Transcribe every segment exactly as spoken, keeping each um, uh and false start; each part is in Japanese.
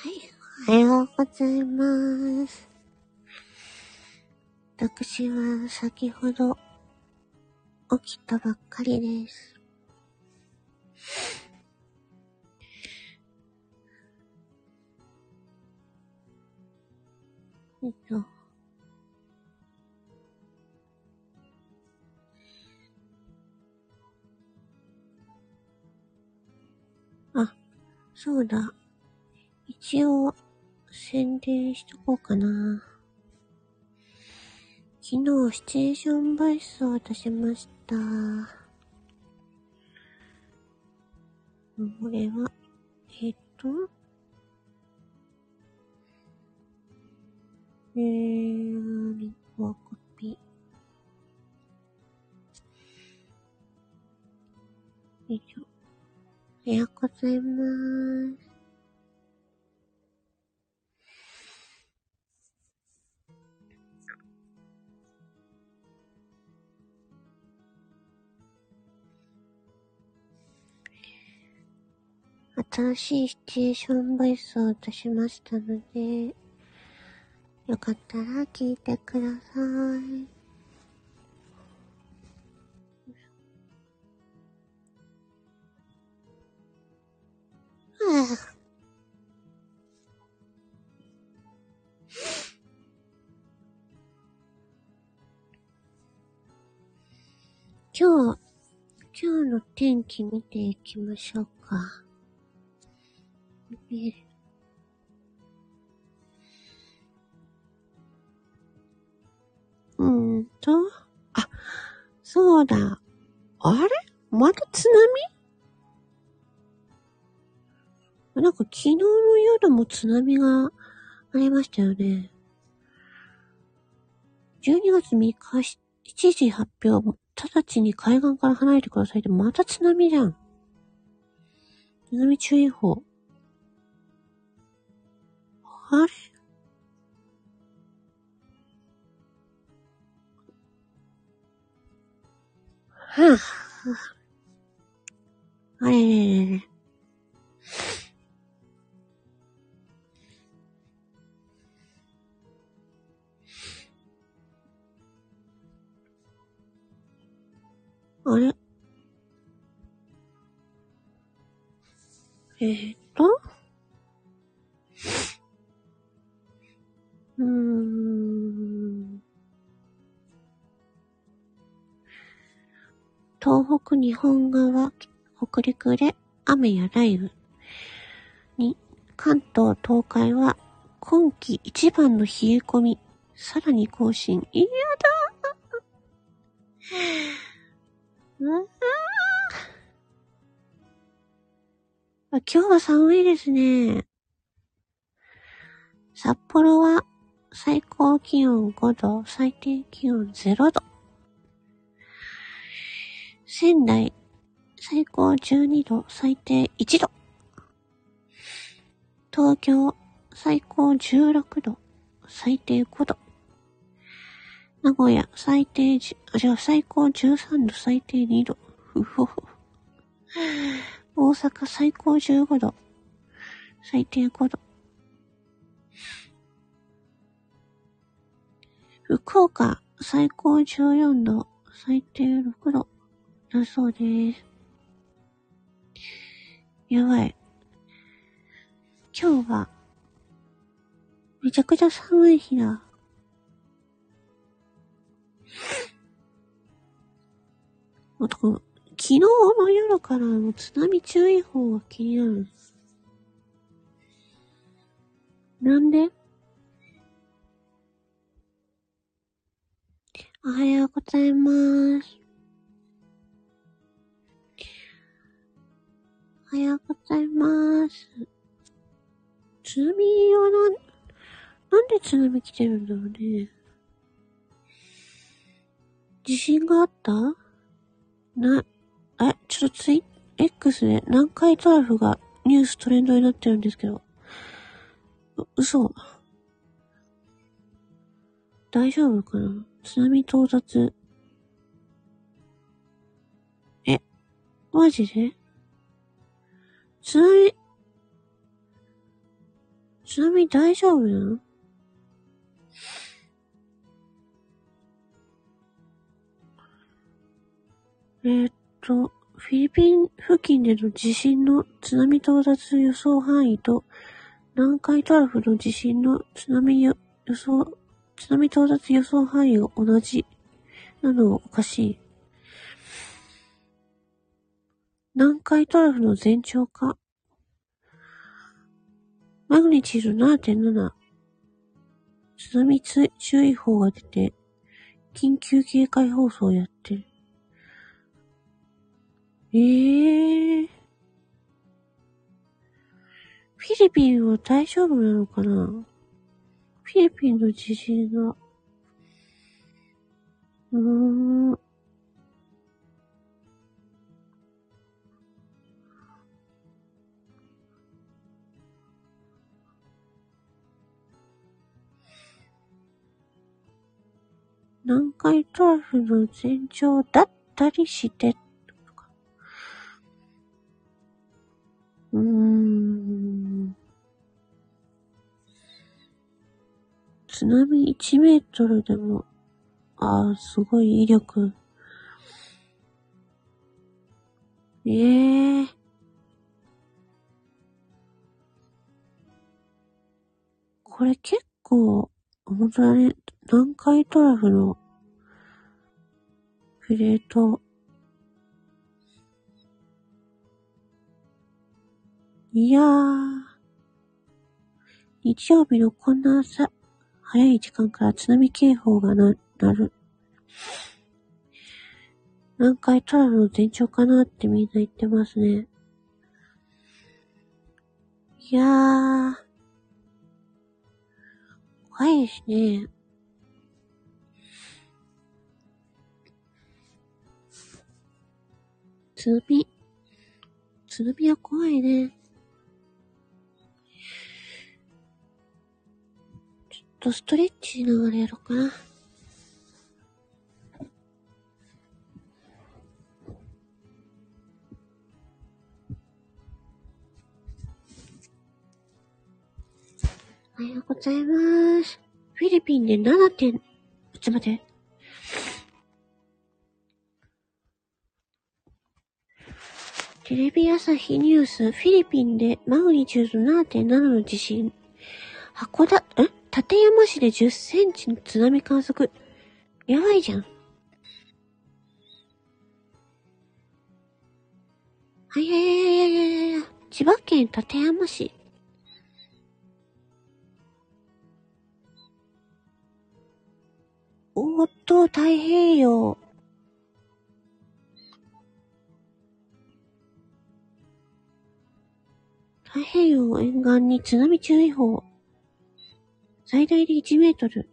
はい、おはようございます。私は先ほど起きたばっかりです。えっと。あ、そうだ。一応、宣伝しとこうかな。昨日、シチュエーションボイスを出しました。これは、えっと、えー、リンクはコピー。よいしょ。おはようございます。新しいシチュエーションボイスを出しましたので、よかったら聞いてください。はあ、今日、今日の天気見ていきましょうか。見える。うーんと、あ、そうだ。あれ？まだ津波？なんか昨日の夜も津波がありましたよね。じゅうにがつみっかしちじ発表、直ちに海岸から離れてくださいってまた津波じゃん。津波注意報。あれ？はぁ、あ。あれれれれれ。あれ？えーっとうーん。東北日本側、北陸で雨や雷雨に、関東、東海は今季一番の冷え込み、さらに更新。いやだーうわー、今日は寒いですね。札幌は最高気温ごど、最低気温ぜろど。仙台、最高じゅうにど、最低いちど。東京、最高じゅうろくど、最低ごど。名古屋、最低じゅう、あ、違う、最高じゅうさんど、最低にど。ふふふ。大阪、最高じゅうごど、最低ごど。福岡、最高じゅうよんど、最低ろくど、だそうです。やばい。今日は、めちゃくちゃ寒い日だ。あと、昨日の夜からの津波注意報が気になる。なんで？おはようございます。おはようございます。津波はなん、なんで津波来てるんだろうね。地震があった？な、え、ちょっとツイ、X で南海トラフがニューストレンドになってるんですけど。う、嘘。大丈夫かな？津波到達。え、マジで？津波、ちなみに大丈夫なの？えー、っと、フィリピン付近での地震の津波到達予想範囲と、南海トラフの地震の津波予想、津波到達予想範囲が同じなのはおかしい。南海トラフの前兆か。マグニチュード ななてんなな。津波注意報が出て、緊急警戒放送をやってる。えー。フィリピンは大丈夫なのかな？フィリピンの地震が。うーん。南海トラフの前兆だったりして、うーん。津波いちメートルでも、ああ、すごい威力。ええー。これ結構、本当だね。南海トラフのプレート。いやー。日曜日のこんな朝、早い時間から津波警報がな、なる。南海トラフの前兆かなってみんな言ってますね。いやー。怖いですね。津波。津波は怖いね。ちょっとストレッチしながらやろうかな。おはようございます。フィリピンで なな. 点、ちょっと待って。テレビ朝日ニュース、フィリピンでマグニチュード ななてんなな の地震。函館、ん？館山市でじゅっセンチの津波観測。やばいじゃん。はいやいやいやいやいやいや。千葉県館山市。おっと、太平洋。太平洋沿岸に津波注意報。最大でいちメートル。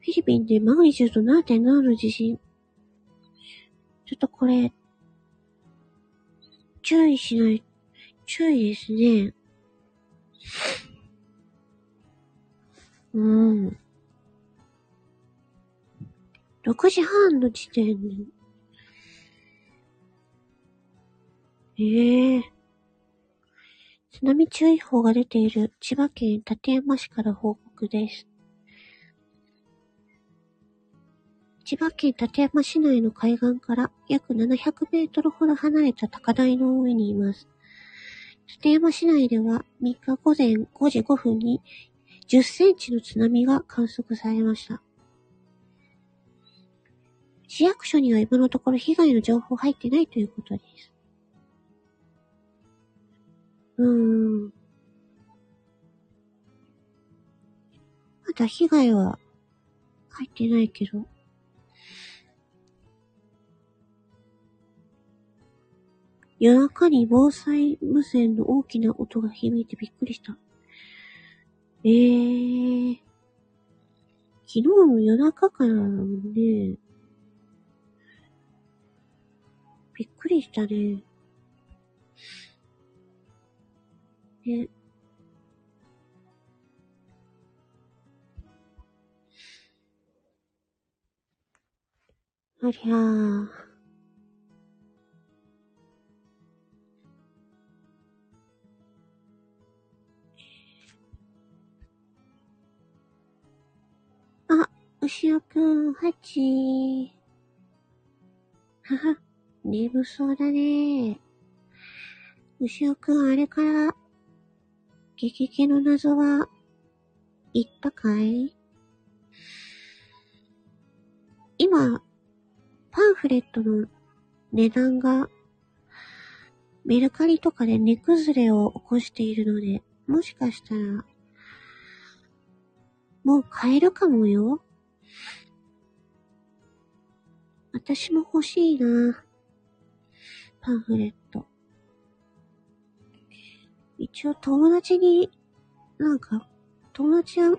フィリピンでマグニチュード ななてんなな の地震。ちょっとこれ、注意しない、注意ですね。うん。ろくじはんの時点に。ええー。津波注意報が出ている千葉県館山市から報告です。千葉県館山市内の海岸から約ななひゃくメートルほど離れた高台の上にいます。館山市内ではみっかごぜんごじごふんにじゅっセンチの津波が観測されました。市役所には今のところ被害の情報入ってないということです。うーん。まだ被害は入ってないけど。夜中に防災無線の大きな音が響いてびっくりした。えー。昨日の夜中からなので、びっくりしたね。ね、ありゃー。よんひゃくはち。はは、眠そうだね。牛尾くん、あれから、ゲゲゲの謎は、言ったかい？今、パンフレットの値段が、メルカリとかで値崩れを起こしているので、もしかしたら、もう買えるかもよ。私も欲しいな。パンフレット。一応友達に、なんか、友達は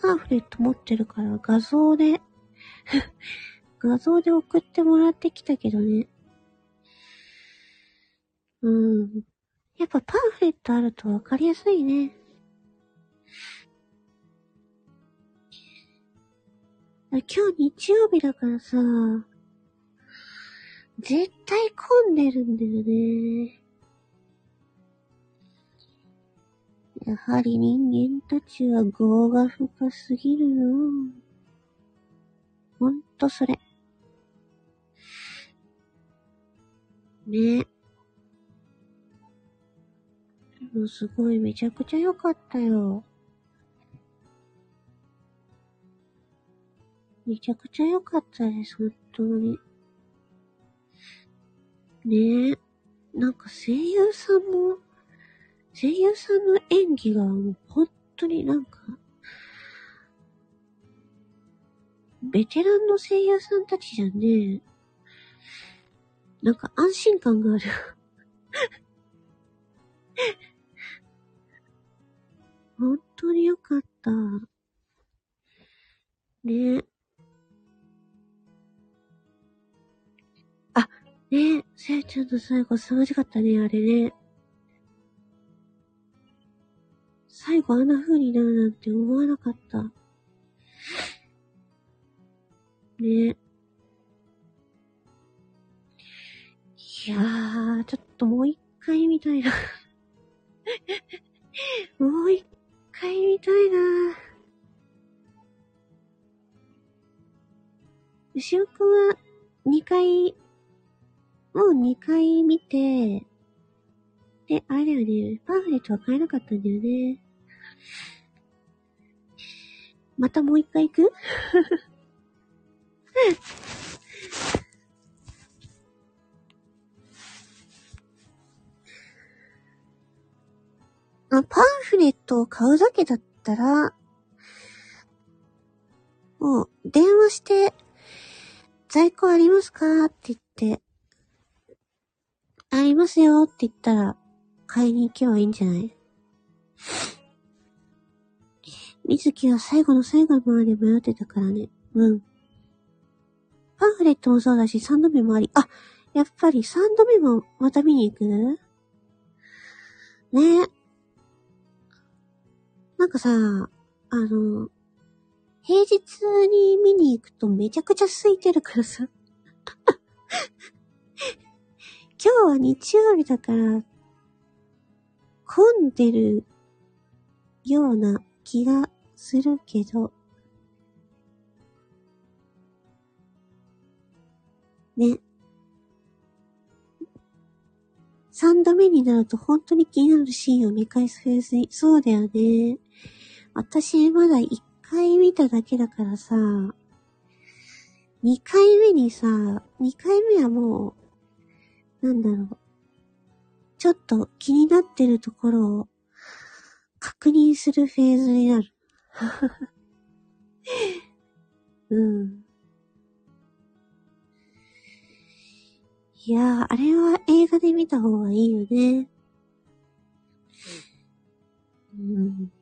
パンフレット持ってるから画像で、画像で送ってもらってきたけどね。うん。やっぱパンフレットあるとわかりやすいね。今日日曜日だからさ、絶対混んでるんだよね。やはり人間たちは業が深すぎるよ。ほんとそれ。ね。もうすごいめちゃくちゃ良かったよ。めちゃくちゃ良かったです、本当に。ねえ。なんか声優さんも、声優さんの演技がもう本当になんか、ベテランの声優さんたちじゃんね。なんか安心感がある。本当に良かった。ねえ。ねえ、さやちゃんの最後凄まじかったね、あれね。最後あんな風になるなんて思わなかった。ねえ。いやー、ちょっともう一回見たいな。もう一回見たいなー。牛尾くんは二回、もうにかい見て、で、あれだよね、パンフレットは買えなかったんだよね。またもういっかい行くあ、パンフレットを買うだけだったら、もう電話して、在庫ありますかって言って、ありますよって言ったら、買いに行けばいいんじゃない？みずきは最後の最後まで迷ってたからね。うん。パンフレットもそうだし、三度目もあり。あ、やっぱり三度目もまた見に行く？ねえ。なんかさ、あの、平日に見に行くとめちゃくちゃ空いてるからさ。今日は日曜日だから、混んでるような気がするけど。ね。さんどめになると本当に気になるシーンを見返すフェーズに、そうだよね。私まだいっかい見ただけだからさ、にかいめにさ、にかいめはもう、なんだろう。ちょっと気になってるところを確認するフェーズになる。うん。いやー、あれは映画で見た方がいいよね。うん。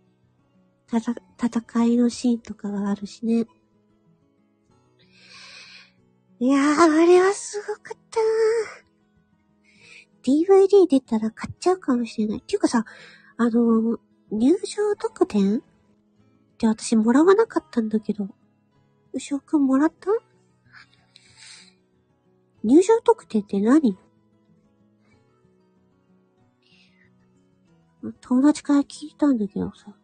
たた、戦いのシーンとかがあるしね。いやー、あれはすごかったなー。ディーブイディー 出たら買っちゃうかもしれない。っていうかさ、あのー、入場特典って私もらわなかったんだけど。牛尾くんもらった？入場特典って何？友達から聞いたんだけどさ。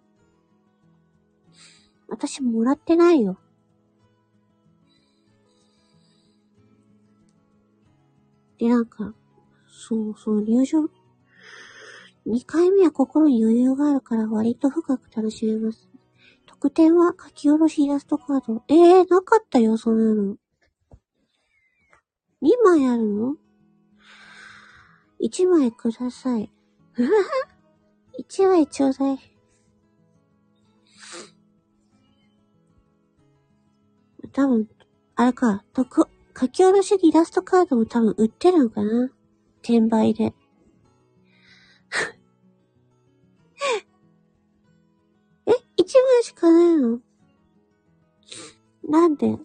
私もらってないよ。で、なんか、そうそう、入場、にかいめは心に余裕があるから割と深く楽しめます。特典は書き下ろしイラストカード。ええー、なかったよ、そんなの。にまいあるの ?いち 枚ください。いちまいちょうだい。多分、あれか、とく、書き下ろしイラストカードも多分売ってるのかな、転売で。え、一枚しかないの？なんで？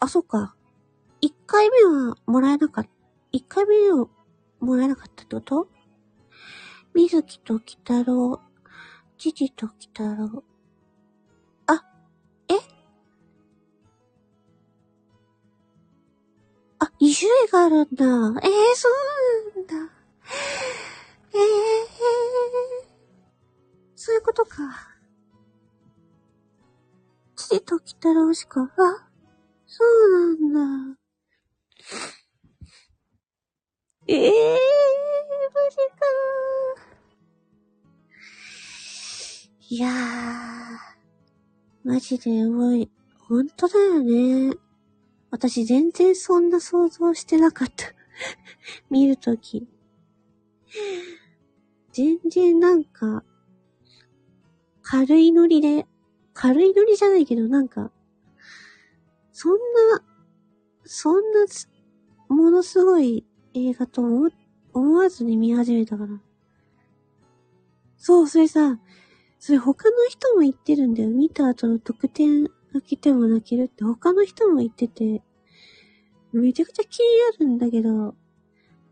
あ、そっか。一回目はもらえなかった。一回目をもらえなかったってこと？みずきときたろう、じじときたろう。あ、に種類があるんだ。ええー、そうなんだ。ええー、そういうことか。父と鬼太郎しか、あ、そうなんだ。ええー、無事か。いやー、マジでやばい。ほんとだよね。私全然そんな想像してなかった。見るとき。全然なんか、軽いノリで、軽いノリじゃないけどなんか、そんな、そんな、ものすごい映画と思、思わずに見始めたから。そう、それさ、それ他の人も言ってるんだよ。見た後の特典。泣きても泣けるって他の人も言ってて、めちゃくちゃ気になるんだけど。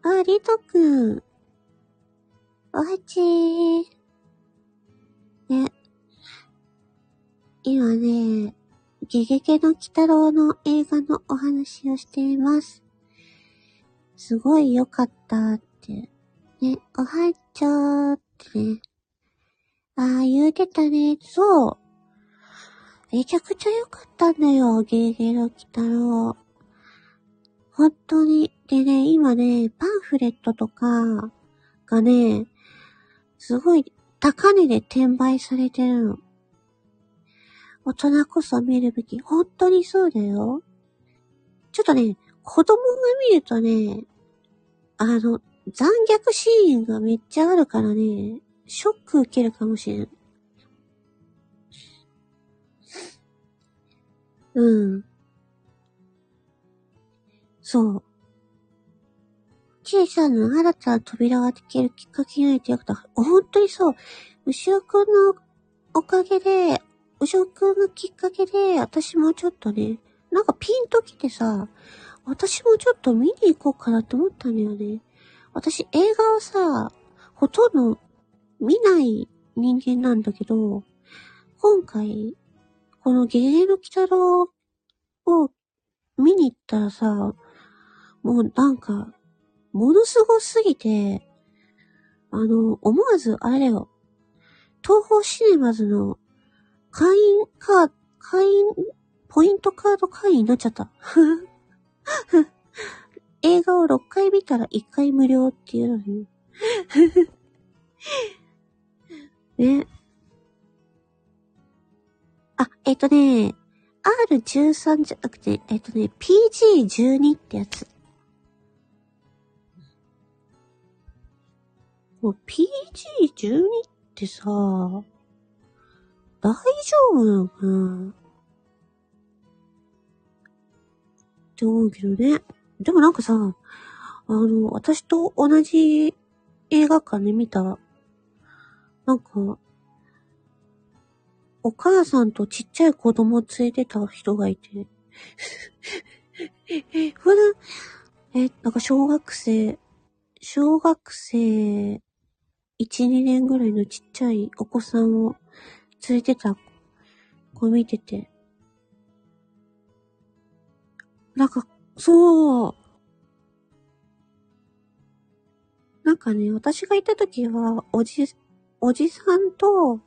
あ、リトくん。おはちー。ね。今ね、ゲゲゲの鬼太郎の映画のお話をしています。すごい良かったって。ね、おはっちょーってね。あー、言うてたね。そう。めちゃくちゃ良かったんだよ、ゲゲゲの鬼太郎。本当に。でね、今ね、パンフレットとかがね、すごい高値で転売されてるの。大人こそ見るべき。本当にそうだよ。ちょっとね、子供が見るとね、あの、残虐シーンがめっちゃあるからね、ショック受けるかもしれん。うん。そう。小さな新たな扉が開けるきっかけになってよかった。本当にそう。牛尾くんのおかげで、牛尾くんのきっかけで、私もちょっとね、なんかピンときてさ、私もちょっと見に行こうかなって思ったんだよね。私映画をさ、ほとんど見ない人間なんだけど、今回、このゲゲゲの鬼太郎を見に行ったらさ、もうなんか、ものすごすぎて、あの、思わず、あれだよ、東宝シネマズの会員カード、会員、ポイントカード会員になっちゃった。映画をろっかい見たらいっかい無料っていうのに。ね。あ、えっとね、アールじゅうさん じゃなくて、えっとね、ピージーじゅうに ってやつ。もう ピージーじゅうに ってさ、大丈夫なのかなって思うけどね。でもなんかさ、あの、私と同じ映画館で見た、なんか、お母さんとちっちゃい子供を連れてた人がいて。普段、え、なんか小学生、小学生、いち、にねんぐらいのちっちゃいお子さんを連れてた子見てて。なんか、そう。なんかね、私がいた時は、おじ、おじさんと、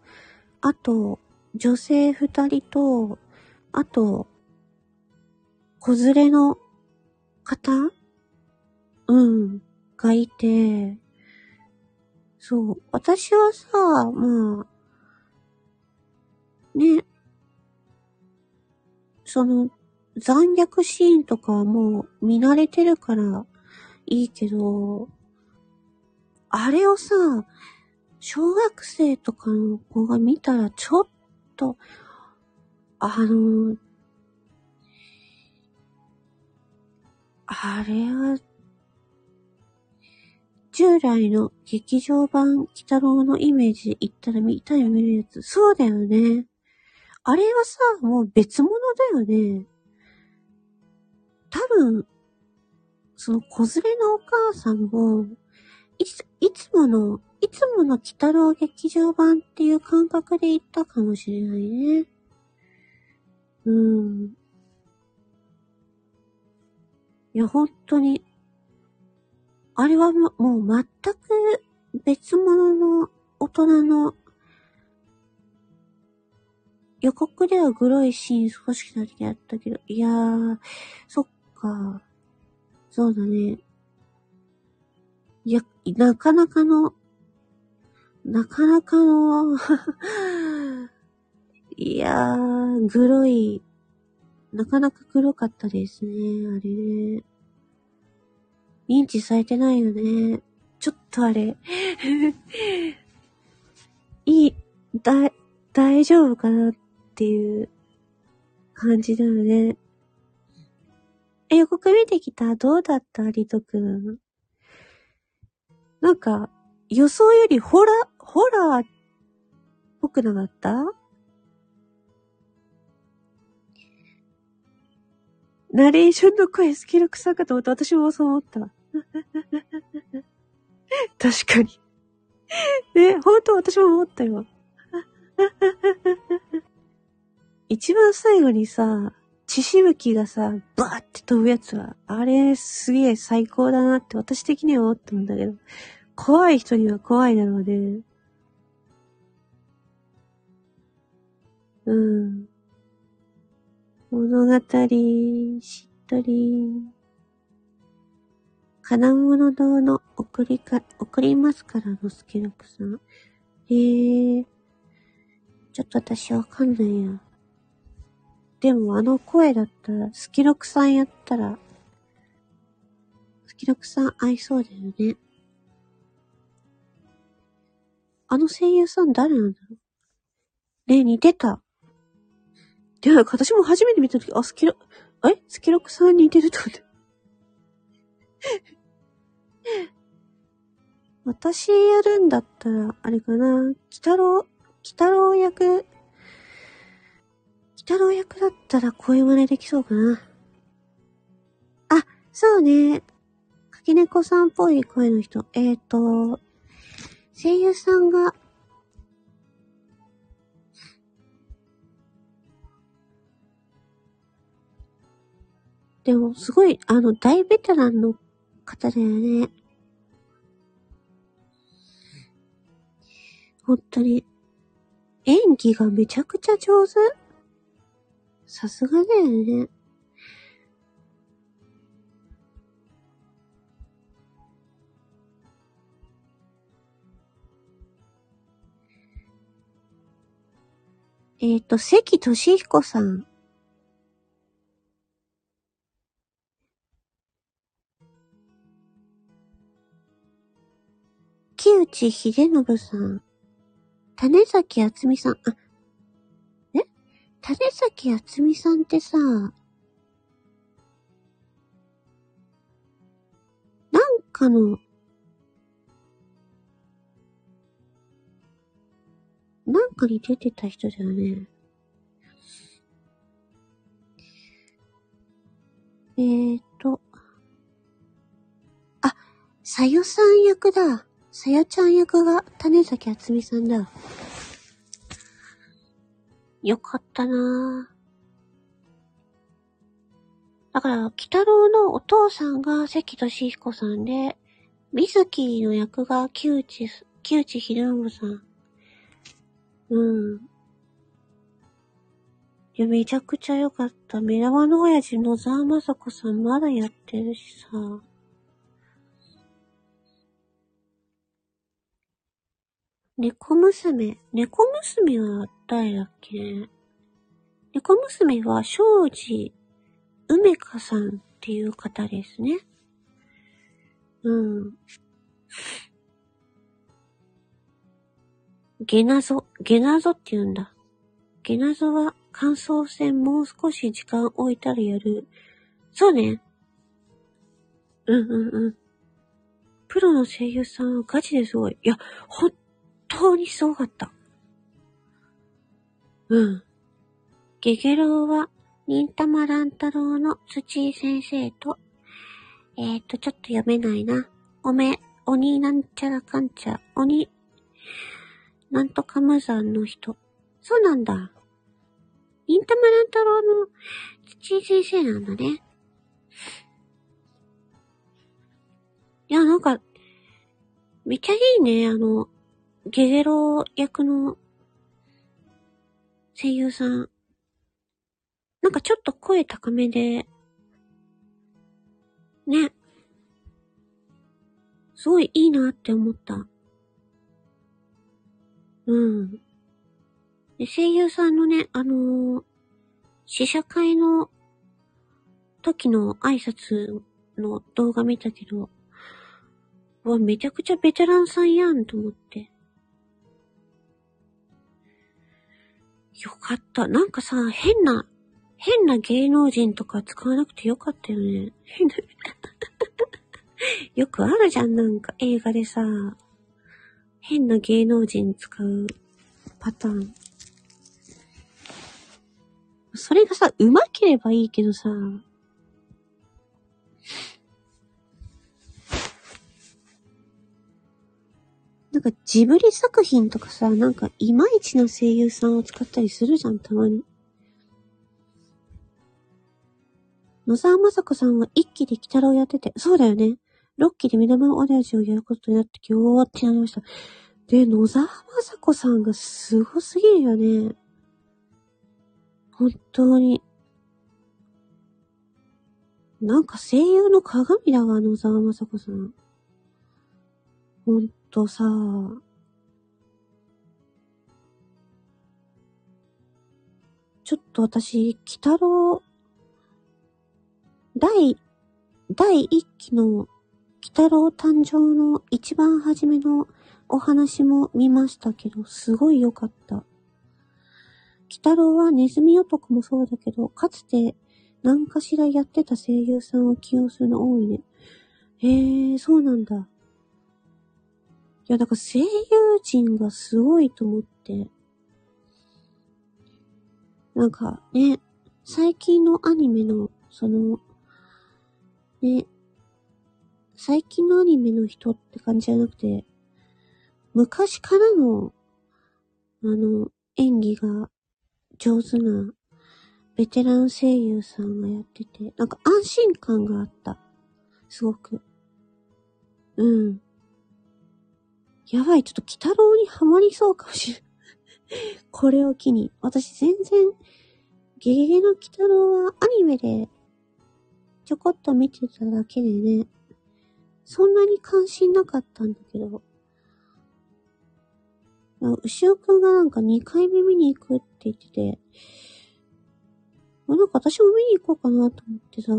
あと、女性二人と、あと、子連れの方うん。がいて、そう。私はさ、まあ、ね。その、残虐シーンとかはもう見慣れてるからいいけど、あれをさ、小学生とかの子が見たらちょっと、あの、あれは、従来の劇場版鬼太郎のイメージで言ったら見たい見るやつ。そうだよね。あれはさ、もう別物だよね。多分、その子連れのお母さんも、いつ、いつもの、いつもの鬼太郎劇場版っていう感覚で行ったかもしれないね。うん。いや、本当に。あれはもう全く別物の大人の予告ではグロいシーン少しだけあったけど、いやー、そっか。そうだね。いや、なかなかの、なかなかの、いやー、グロい。なかなか黒かったですね、あれね。認知されてないよね。ちょっとあれ。いい、だ、大丈夫かなっていう感じだよね。え、予告見てきた？どうだった？リトくん。なんか、予想よりホラ、ホラーっぽくなかった？ナレーションの声スキル臭かと思って私もそう思ったわ。確かに。ね、ほんと私も思ったよ。一番最後にさ、血しぶきがさ、バーって飛ぶやつは、あれすげえ最高だなって私的には思ったんだけど、怖い人には怖いだろうね。うん。物語、しっとり。金物堂の送りか、送りますからのすけろくさん。へえ。ちょっと私わかんないや。でもあの声だったら、すけろくさんやったら、すけろくさん合いそうだよね。あの声優さん誰なんだろうね、似てた。いや、私も初めて見たとき、あ、スキロ、えスキロクさんに似てると思って。私やるんだったら、あれかな、鬼太郎、鬼太郎役、鬼太郎役だったら声真似できそうかな。あ、そうね。かきねこさんっぽい声の人。えーと、声優さんが、でも、すごい、あの、大ベテランの方だよね。本当に。演技がめちゃくちゃ上手。さすがだよね。えっと、関俊彦さん。木内秀信さん。種崎厚美さん。あ、え種崎厚美さんってさ、なんかの、なんかに出てた人だよね。えーと、あ、さよさん役だ。さやちゃん役が種崎厚美さんだ。よかったなぁ。だから、鬼太郎のお父さんが関俊彦さんで、水木の役が木内、木内秀信さん。うん。めちゃくちゃ良かった。目玉の親父野沢雅子さんまだやってるしさ。猫娘。猫娘は誰だっけね。猫娘は庄司梅香さんっていう方ですね。うん。ゲナゾ。ゲナゾって言うんだ。ゲナゾは感想戦もう少し時間置いたらやる。そうね。うんうんうん。プロの声優さんはガチですごい。いや、本当にすごかった。うん。ゲゲロウは、忍たま乱太郎の土井先生と、えっと、ちょっと読めないな。おめ、鬼なんちゃらかんちゃ、鬼、なんとか無惨の人。そうなんだ。忍たま乱太郎の土井先生なんだね。いや、なんか、めっちゃいいね。あの、ゲゲロウ役の声優さん。なんかちょっと声高めで、ね。すごいいいなって思った。うん。で、声優さんのね、あのー、試写会の時の挨拶の動画見たけど、うわ、めちゃくちゃベテランさんやんと思って。よかった。なんかさ、変な、変な芸能人とか使わなくてよかったよね。変な。よくあるじゃん、なんか映画でさ、変な芸能人使うパターン。それがさ、上手ければいいけどさ、なんかジブリ作品とかさ、なんかいまいちな声優さんを使ったりするじゃん、たまに。野沢雅子さんは一期で鬼太郎やってて、そうだよね。ろっきで目玉の親父をやることになって、ぎょーってなりました。で、野沢雅子さんがすごすぎるよね。本当に。なんか声優の鏡だわ、野沢雅子さん。ほんとさ。ちょっと私、鬼太郎、第、第一期の鬼太郎誕生の一番初めのお話も見ましたけど、すごい良かった。鬼太郎はネズミ男もそうだけど、かつて何かしらやってた声優さんを起用するの多いね。へー、そうなんだ。いや、だから声優陣がすごいと思って。なんかね、最近のアニメの、その、ね、最近のアニメの人って感じじゃなくて、昔からの、あの、演技が上手なベテラン声優さんがやってて、なんか安心感があった。すごく。うん。やばい、ちょっと鬼太郎にハマりそうかもしれない。これを機に。私全然、ゲゲゲの鬼太郎はアニメで、ちょこっと見てただけでね、そんなに関心なかったんだけど、牛尾くんがなんかにかいめ見に行くって言ってて、なんか私も見に行こうかなと思ってさ、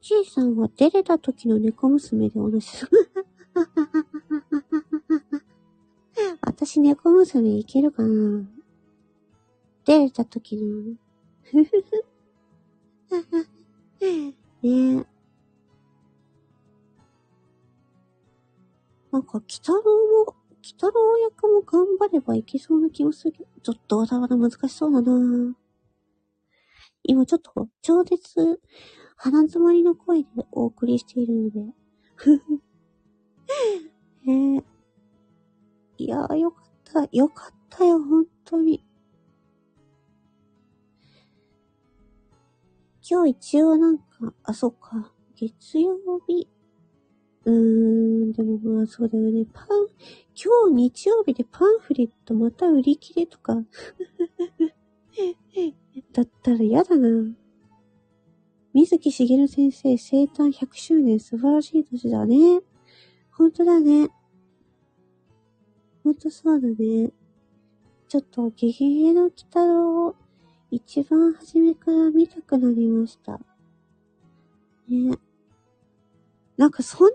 ちいさんは出れた時の猫娘で同じ。私猫娘いけるかな。出れた時の。ふふふ。ねえ。なんか、鬼太郎も、鬼太郎役も頑張ればいけそうな気もする。ちょっとわざわざ難しそうだな。今ちょっと、超絶、鼻詰まりの声でお送りしているので。ふふ。ねえ。いやー、よかった。よかったよ、本当に。今日一応なんか、あ、そっか、月曜日。うーん、でもまあそうだよね。パウ、今日日曜日でパンフレットまた売り切れとかだったらやだな。水木しげる先生生誕ひゃくしゅうねん、素晴らしい年だね。ほんとだね。ほんとそうだね。ちょっとゲゲゲの鬼太郎を一番初めから見たくなりました。ね。なんかそん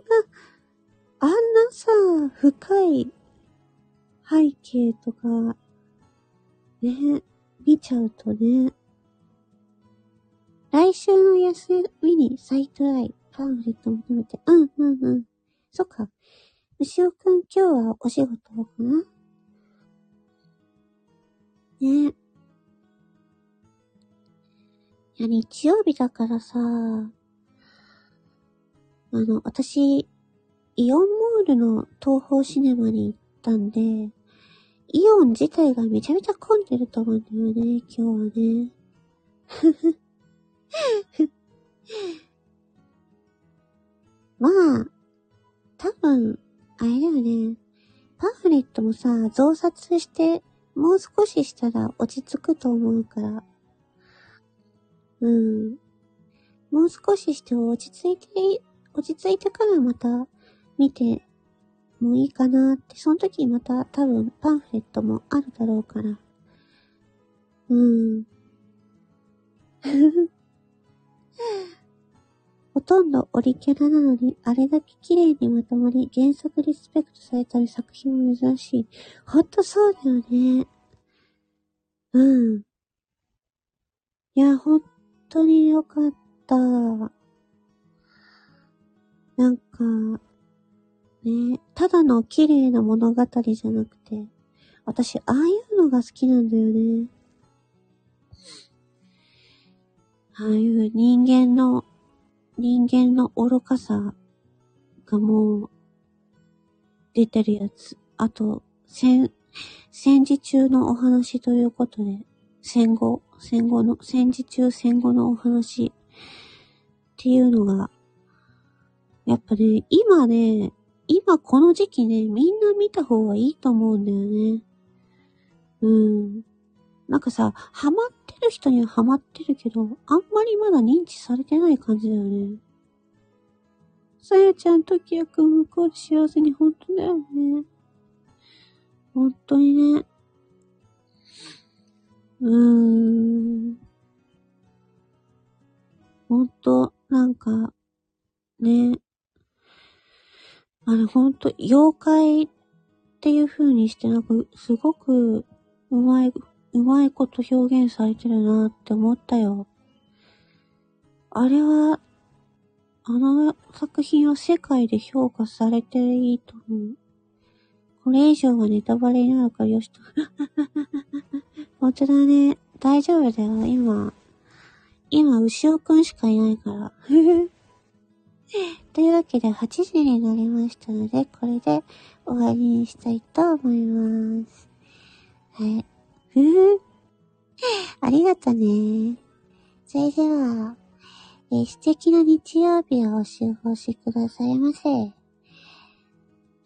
な、あんなさ、深い背景とか、ね、見ちゃうとね。来週の休みにサイトライ、パンフレット求めて、うんうんうん。そっか。牛尾くん今日はお仕事かな？ね。いや、日曜日だからさ、あの、私、イオンモールの東宝シネマに行ったんで、イオン自体がめちゃめちゃ混んでると思うんだよね、今日はね。まあ、多分、あれだよね。パンフレットもさ、増刷して、もう少ししたら落ち着くと思うから。うん。もう少しして落ち着いて、落ち着いてからまた、見てもいいかなって、その時また多分パンフレットもあるだろうから。うん。ほとんどオリキャラなのに、あれだけ綺麗にまとまり、原作リスペクトされたり作品も珍しい。ほんとそうだよね。うん。いや、ほんとによかった。なんか、ね、ただの綺麗な物語じゃなくて、私、ああいうのが好きなんだよね。ああいう人間の、人間の愚かさがもう、出てるやつ。あと、戦、戦時中のお話ということで、戦後、戦後の、戦時中戦後のお話っていうのが、やっぱね、今ね、今この時期ね、みんな見た方がいいと思うんだよね。うん。なんかさ、ハマってる人にはハマってるけど、あんまりまだ認知されてない感じだよね。さやちゃんときやくん向こうで幸せに、ほんとだよね。ほんとにね。うーん。ほんと、なんか、ね。あれほんと、妖怪っていう風にして、なんか、すごく、うまい、うまいこと表現されてるなって思ったよ。あれは、あの作品は世界で評価されていいと思う。これ以上はネタバレになるからよしと。ほんとだね。大丈夫だよ、今。今、牛尾くんしかいないから。というわけではちじになりましたので、これで終わりにしたいと思います。はい。ふふ。ありがとね。それでは、えー、素敵な日曜日をお過ごしくださいませ。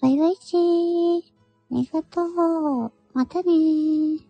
バイバイチー。ありがとう。またねー。